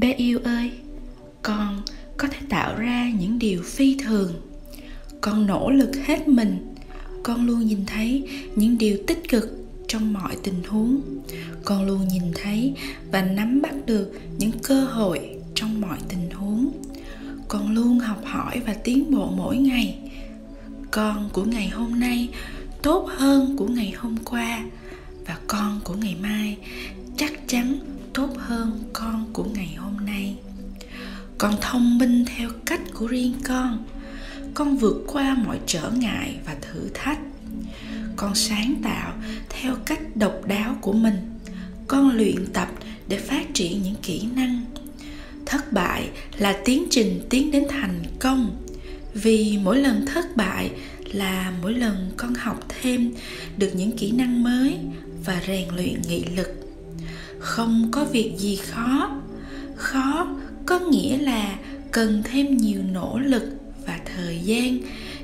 Bé yêu ơi, con có thể tạo ra những điều phi thường. Con nỗ lực hết mình. Con luôn nhìn thấy những điều tích cực trong mọi tình huống. Con luôn nhìn thấy và nắm bắt được những cơ hội trong mọi tình huống. Con luôn học hỏi và tiến bộ mỗi ngày. Con của ngày hôm nay tốt hơn của ngày hôm qua, và con của ngày mai chắc chắn tốt hơn con của ngày hôm nay. Con thông minh theo cách của riêng con. Con vượt qua mọi trở ngại và thử thách. Con sáng tạo theo cách độc đáo của mình. Con luyện tập để phát triển những kỹ năng. Thất bại là tiến trình tiến đến thành công. Vì mỗi lần thất bại là mỗi lần con học thêm được những kỹ năng mới và rèn luyện nghị lực. Không có việc gì khó. Khó có nghĩa là cần thêm nhiều nỗ lực và thời gian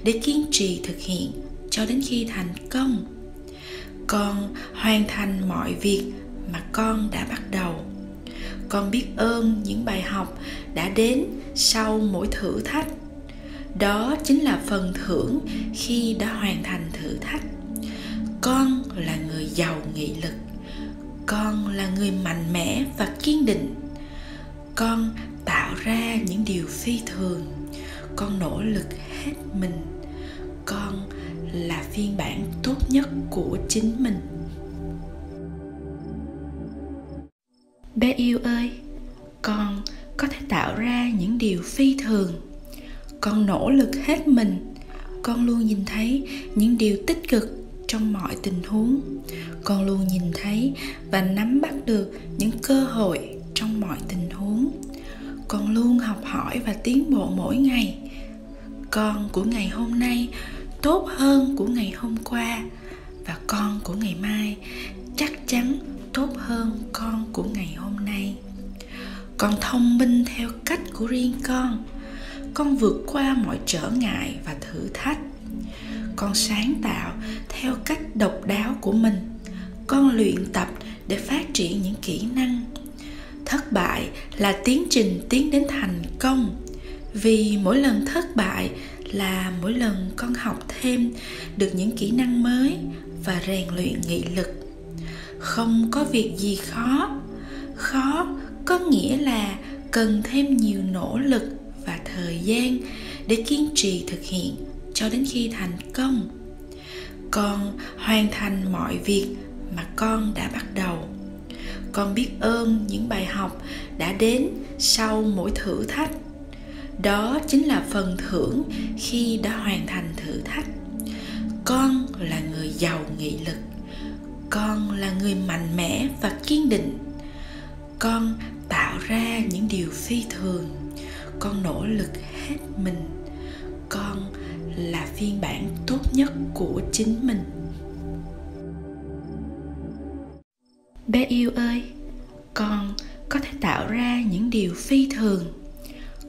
để kiên trì thực hiện cho đến khi thành công. Con hoàn thành mọi việc mà con đã bắt đầu. Con biết ơn những bài học đã đến sau mỗi thử thách. Đó chính là phần thưởng khi đã hoàn thành thử thách. Con là người giàu nghị lực. Con là người mạnh mẽ và kiên định. Con tạo ra những điều phi thường. Con nỗ lực hết mình. Con là phiên bản tốt nhất của chính mình. Bé yêu ơi, con có thể tạo ra những điều phi thường. Con nỗ lực hết mình. Con luôn nhìn thấy những điều tích cực trong mọi tình huống. Con luôn nhìn thấy và nắm bắt được những cơ hội trong mọi tình huống. Con luôn học hỏi và tiến bộ mỗi ngày. Con của ngày hôm nay tốt hơn của ngày hôm qua, và con của ngày mai chắc chắn tốt hơn con của ngày hôm nay. Con thông minh theo cách của riêng con. Con vượt qua mọi trở ngại và thử thách. Con sáng tạo theo cách độc đáo của mình. Con luyện tập để phát triển những kỹ năng. Thất bại là tiến trình tiến đến thành công. Vì mỗi lần thất bại là mỗi lần con học thêm được những kỹ năng mới và rèn luyện nghị lực. Không có việc gì khó. Khó có nghĩa là cần thêm nhiều nỗ lực và thời gian để kiên trì thực hiện cho đến khi thành công. Con hoàn thành mọi việc mà con đã bắt đầu. Con biết ơn những bài học đã đến sau mỗi thử thách. Đó chính là phần thưởng khi đã hoàn thành thử thách. Con là người giàu nghị lực. Con là người mạnh mẽ và kiên định. Con tạo ra những điều phi thường. Con nỗ lực hết mình. Con là phiên bản tốt nhất của chính mình. Bé yêu ơi, con có thể tạo ra những điều phi thường.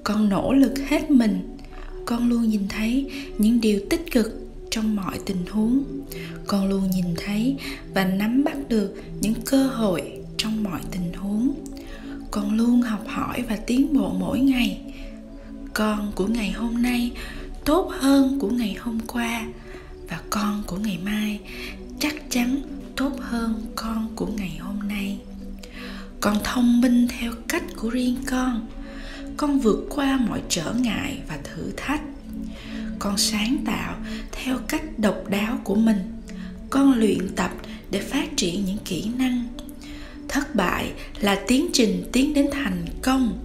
Con nỗ lực hết mình. Con luôn nhìn thấy những điều tích cực trong mọi tình huống. Con luôn nhìn thấy và nắm bắt được những cơ hội trong mọi tình huống. Con luôn học hỏi và tiến bộ mỗi ngày. Con của ngày hôm nay tốt hơn của ngày hôm qua, và con của ngày mai chắc chắn tốt hơn con của ngày hôm nay. Con thông minh theo cách của riêng con. Con vượt qua mọi trở ngại và thử thách. Con sáng tạo theo cách độc đáo của mình. Con luyện tập để phát triển những kỹ năng. Thất bại là tiến trình tiến đến thành công.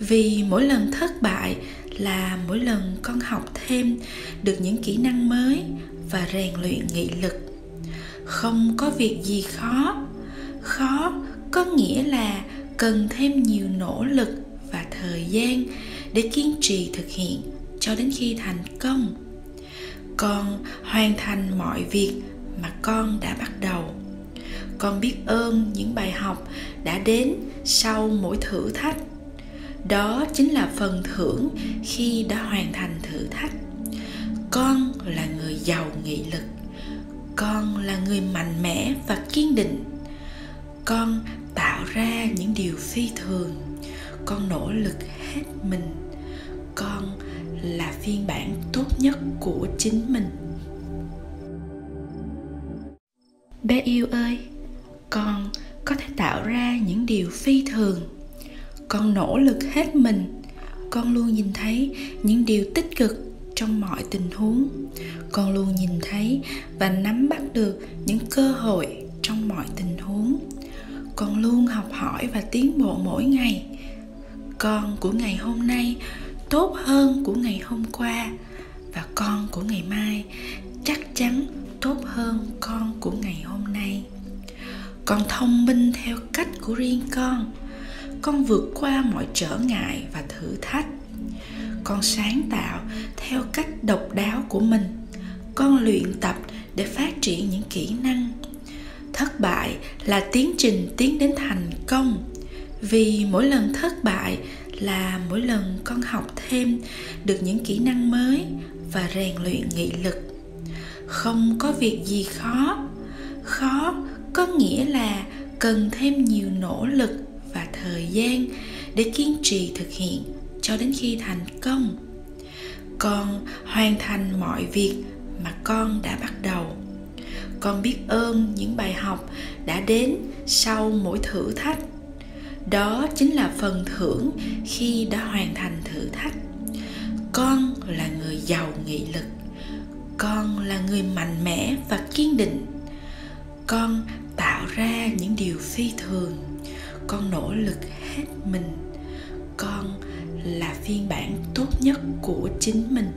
Vì mỗi lần thất bại là mỗi lần con học thêm được những kỹ năng mới và rèn luyện nghị lực. Không có việc gì khó. Khó có nghĩa là cần thêm nhiều nỗ lực và thời gian để kiên trì thực hiện cho đến khi thành công. Con hoàn thành mọi việc mà con đã bắt đầu. Con biết ơn những bài học đã đến sau mỗi thử thách. Đó chính là phần thưởng khi đã hoàn thành thử thách. Con là người giàu nghị lực. Con là người mạnh mẽ và kiên định. Con tạo ra những điều phi thường. con nỗ lực hết mình, con là phiên bản tốt nhất của chính mình. Bé yêu ơi, con có thể tạo ra những điều phi thường. Con nỗ lực hết mình, con luôn nhìn thấy những điều tích cực trong mọi tình huống. Con luôn nhìn thấy và nắm bắt được những cơ hội trong mọi tình huống. Con luôn học hỏi và tiến bộ mỗi ngày. Con của ngày hôm nay tốt hơn của ngày hôm qua, và con của ngày mai chắc chắn tốt hơn con của ngày hôm nay. Con thông minh theo cách của riêng con vượt qua mọi trở ngại và thử thách. Con sáng tạo theo cách độc đáo của mình. Con luyện tập để phát triển những kỹ năng. Thất bại là tiến trình tiến đến thành công, vì mỗi lần thất bại là mỗi lần con học thêm được những kỹ năng mới và rèn luyện nghị lực. Không có việc gì khó. Khó có nghĩa là cần thêm nhiều nỗ lực và thời gian để kiên trì thực hiện cho đến khi thành công. Con hoàn thành mọi việc mà con đã bắt đầu. Con biết ơn những bài học đã đến sau mỗi thử thách. Đó chính là phần thưởng khi đã hoàn thành thử thách. Con là người giàu nghị lực. Con là người mạnh mẽ và kiên định. Con tạo ra những điều phi thường. Con nỗ lực hết mình. Con là phiên bản tốt nhất của chính mình.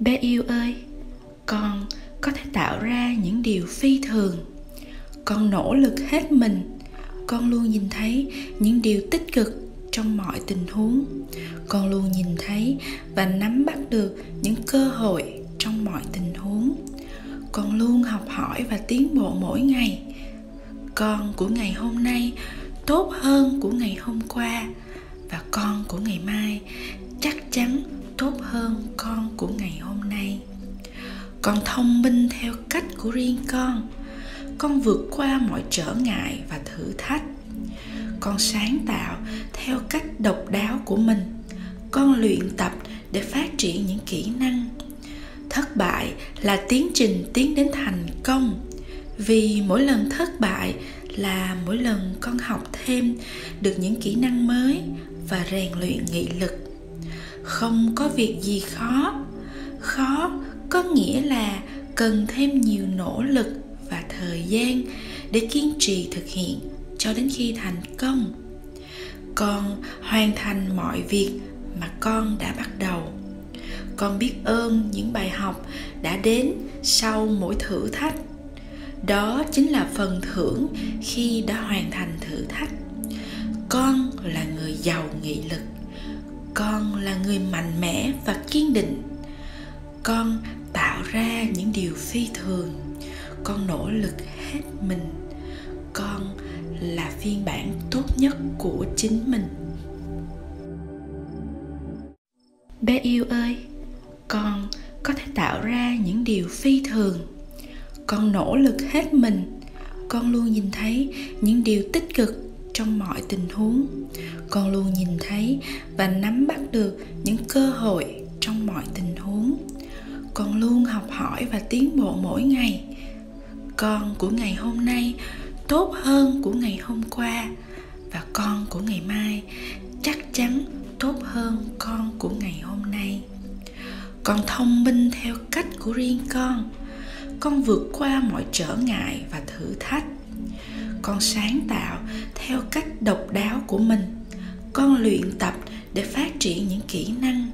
Bé yêu ơi, con có thể tạo ra những điều phi thường. Con nỗ lực hết mình. Con luôn nhìn thấy những điều tích cực trong mọi tình huống. Con luôn nhìn thấy và nắm bắt được những cơ hội trong mọi tình huống. Con luôn học hỏi và tiến bộ mỗi ngày. Con của ngày hôm nay tốt hơn của ngày hôm qua, và con của ngày mai chắc chắn tốt hơn con của ngày hôm nay. Con thông minh theo cách của riêng con vượt qua mọi trở ngại và thử thách. Con sáng tạo theo cách độc đáo của mình. Con luyện tập để phát triển những kỹ năng. Thất bại là tiến trình tiến đến thành công, vì mỗi lần thất bại là mỗi lần con học thêm được những kỹ năng mới và rèn luyện nghị lực. Không có việc gì khó. Khó có nghĩa là cần thêm nhiều nỗ lực và thời gian để kiên trì thực hiện cho đến khi thành công. Con hoàn thành mọi việc mà con đã bắt đầu. Con biết ơn những bài học đã đến sau mỗi thử thách. Đó chính là phần thưởng khi đã hoàn thành thử thách. Con là người giàu nghị lực. Con là người mạnh mẽ và kiên định. Con tạo ra những điều phi thường. Con nỗ lực hết mình. Con là phiên bản tốt nhất của chính mình. Bé yêu ơi, con có thể tạo ra những điều phi thường. Con nỗ lực hết mình. Con luôn nhìn thấy những điều tích cực trong mọi tình huống. Con luôn nhìn thấy và nắm bắt được những cơ hội trong mọi tình huống. Con luôn học hỏi và tiến bộ mỗi ngày. Con của ngày hôm nay tốt hơn của ngày hôm qua, và con của ngày mai chắc chắn tốt hơn con của ngày hôm nay. Con thông minh theo cách của riêng con vượt qua mọi trở ngại và thử thách. Con sáng tạo theo cách độc đáo của mình. Con luyện tập để phát triển những kỹ năng.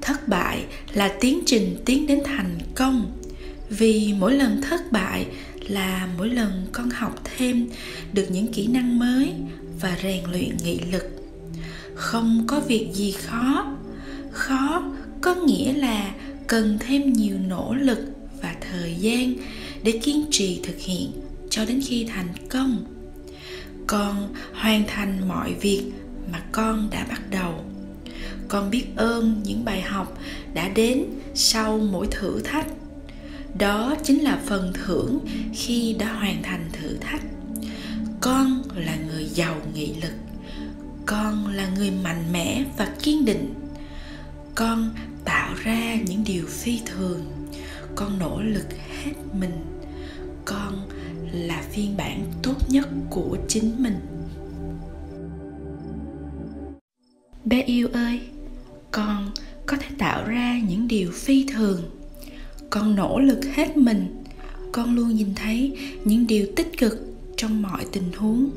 Thất bại là tiến trình tiến đến thành công, vì mỗi lần thất bại là mỗi lần con học thêm được những kỹ năng mới và rèn luyện nghị lực. Không có việc gì khó. Khó có nghĩa là cần thêm nhiều nỗ lực và thời gian để kiên trì thực hiện cho đến khi thành công. Con hoàn thành mọi việc mà con đã bắt đầu. Con biết ơn những bài học đã đến sau mỗi thử thách. Đó chính là phần thưởng khi đã hoàn thành thử thách. Con là người giàu nghị lực. Con là người mạnh mẽ và kiên định. Con tạo ra những điều phi thường. Con nỗ lực hết mình. Con là phiên bản tốt nhất của chính mình. Bé yêu ơi, con có thể tạo ra những điều phi thường. Con nỗ lực hết mình. Con luôn nhìn thấy những điều tích cực trong mọi tình huống.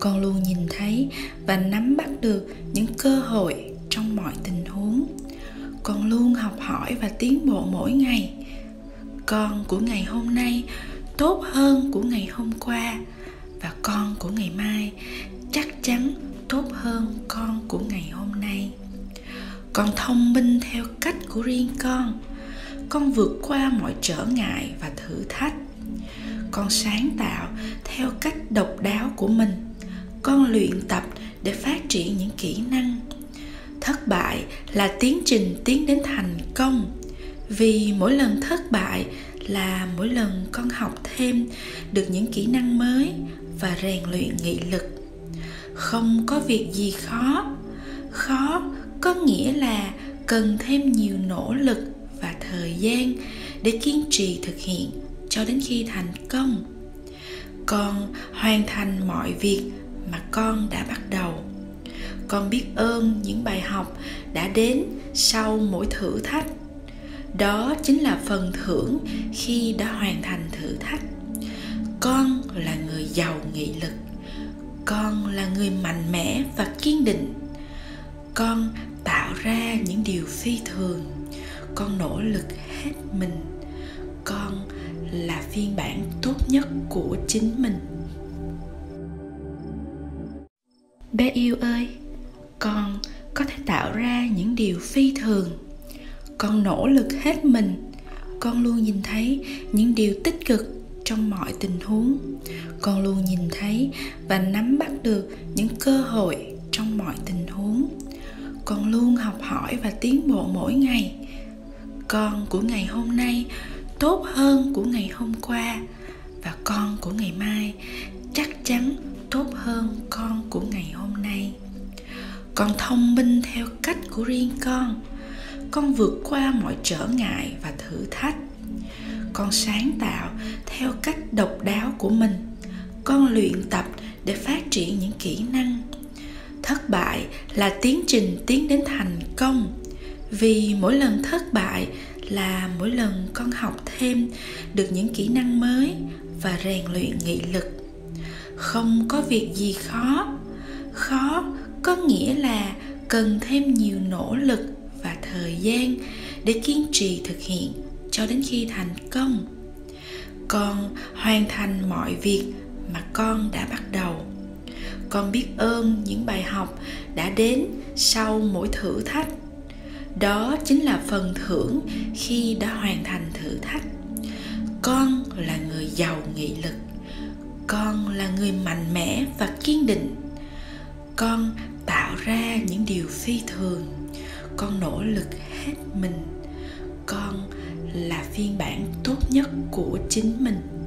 Con luôn nhìn thấy và nắm bắt được những cơ hội trong mọi tình huống. Con luôn học hỏi và tiến bộ mỗi ngày. Con của ngày hôm nay tốt hơn của ngày hôm qua, và con của ngày mai chắc chắn tốt hơn con của ngày hôm nay. Con thông minh theo cách của riêng con. Con vượt qua mọi trở ngại và thử thách. Con sáng tạo theo cách độc đáo của mình. Con luyện tập để phát triển những kỹ năng. Thất bại là tiến trình tiến đến thành công. Vì mỗi lần thất bại là mỗi lần con học thêm được những kỹ năng mới và rèn luyện nghị lực. Không có việc gì khó. Khó có nghĩa là cần thêm nhiều nỗ lực và thời gian để kiên trì thực hiện cho đến khi thành công. Con hoàn thành mọi việc mà con đã bắt đầu. Con biết ơn những bài học đã đến sau mỗi thử thách. Đó chính là phần thưởng khi đã hoàn thành thử thách. Con là người giàu nghị lực. Con là người mạnh mẽ và kiên định. Con tạo ra những điều phi thường. Con nỗ lực hết mình. Con là phiên bản tốt nhất của chính mình. Bé yêu ơi, con có thể tạo ra những điều phi thường. Con nỗ lực hết mình. Con luôn nhìn thấy những điều tích cực trong mọi tình huống. Con luôn nhìn thấy và nắm bắt được những cơ hội trong mọi tình huống. Con luôn học hỏi và tiến bộ mỗi ngày. Con của ngày hôm nay tốt hơn của ngày hôm qua, và con của ngày mai chắc chắn tốt hơn con của ngày hôm nay. Con thông minh theo cách của riêng con. Con vượt qua mọi trở ngại và thử thách. Con sáng tạo theo cách độc đáo của mình. Con luyện tập để phát triển những kỹ năng. Thất bại là tiến trình tiến đến thành công. Vì mỗi lần thất bại là mỗi lần con học thêm được những kỹ năng mới và rèn luyện nghị lực. Không có việc gì khó. Khó có nghĩa là cần thêm nhiều nỗ lực và thời gian để kiên trì thực hiện cho đến khi thành công. Con hoàn thành mọi việc mà con đã bắt đầu. Con biết ơn những bài học đã đến sau mỗi thử thách. Đó chính là phần thưởng khi đã hoàn thành thử thách. Con là người giàu nghị lực. Con là người mạnh mẽ và kiên định. Con tạo ra những điều phi thường. Con nỗ lực hết mình. Con là phiên bản tốt nhất của chính mình.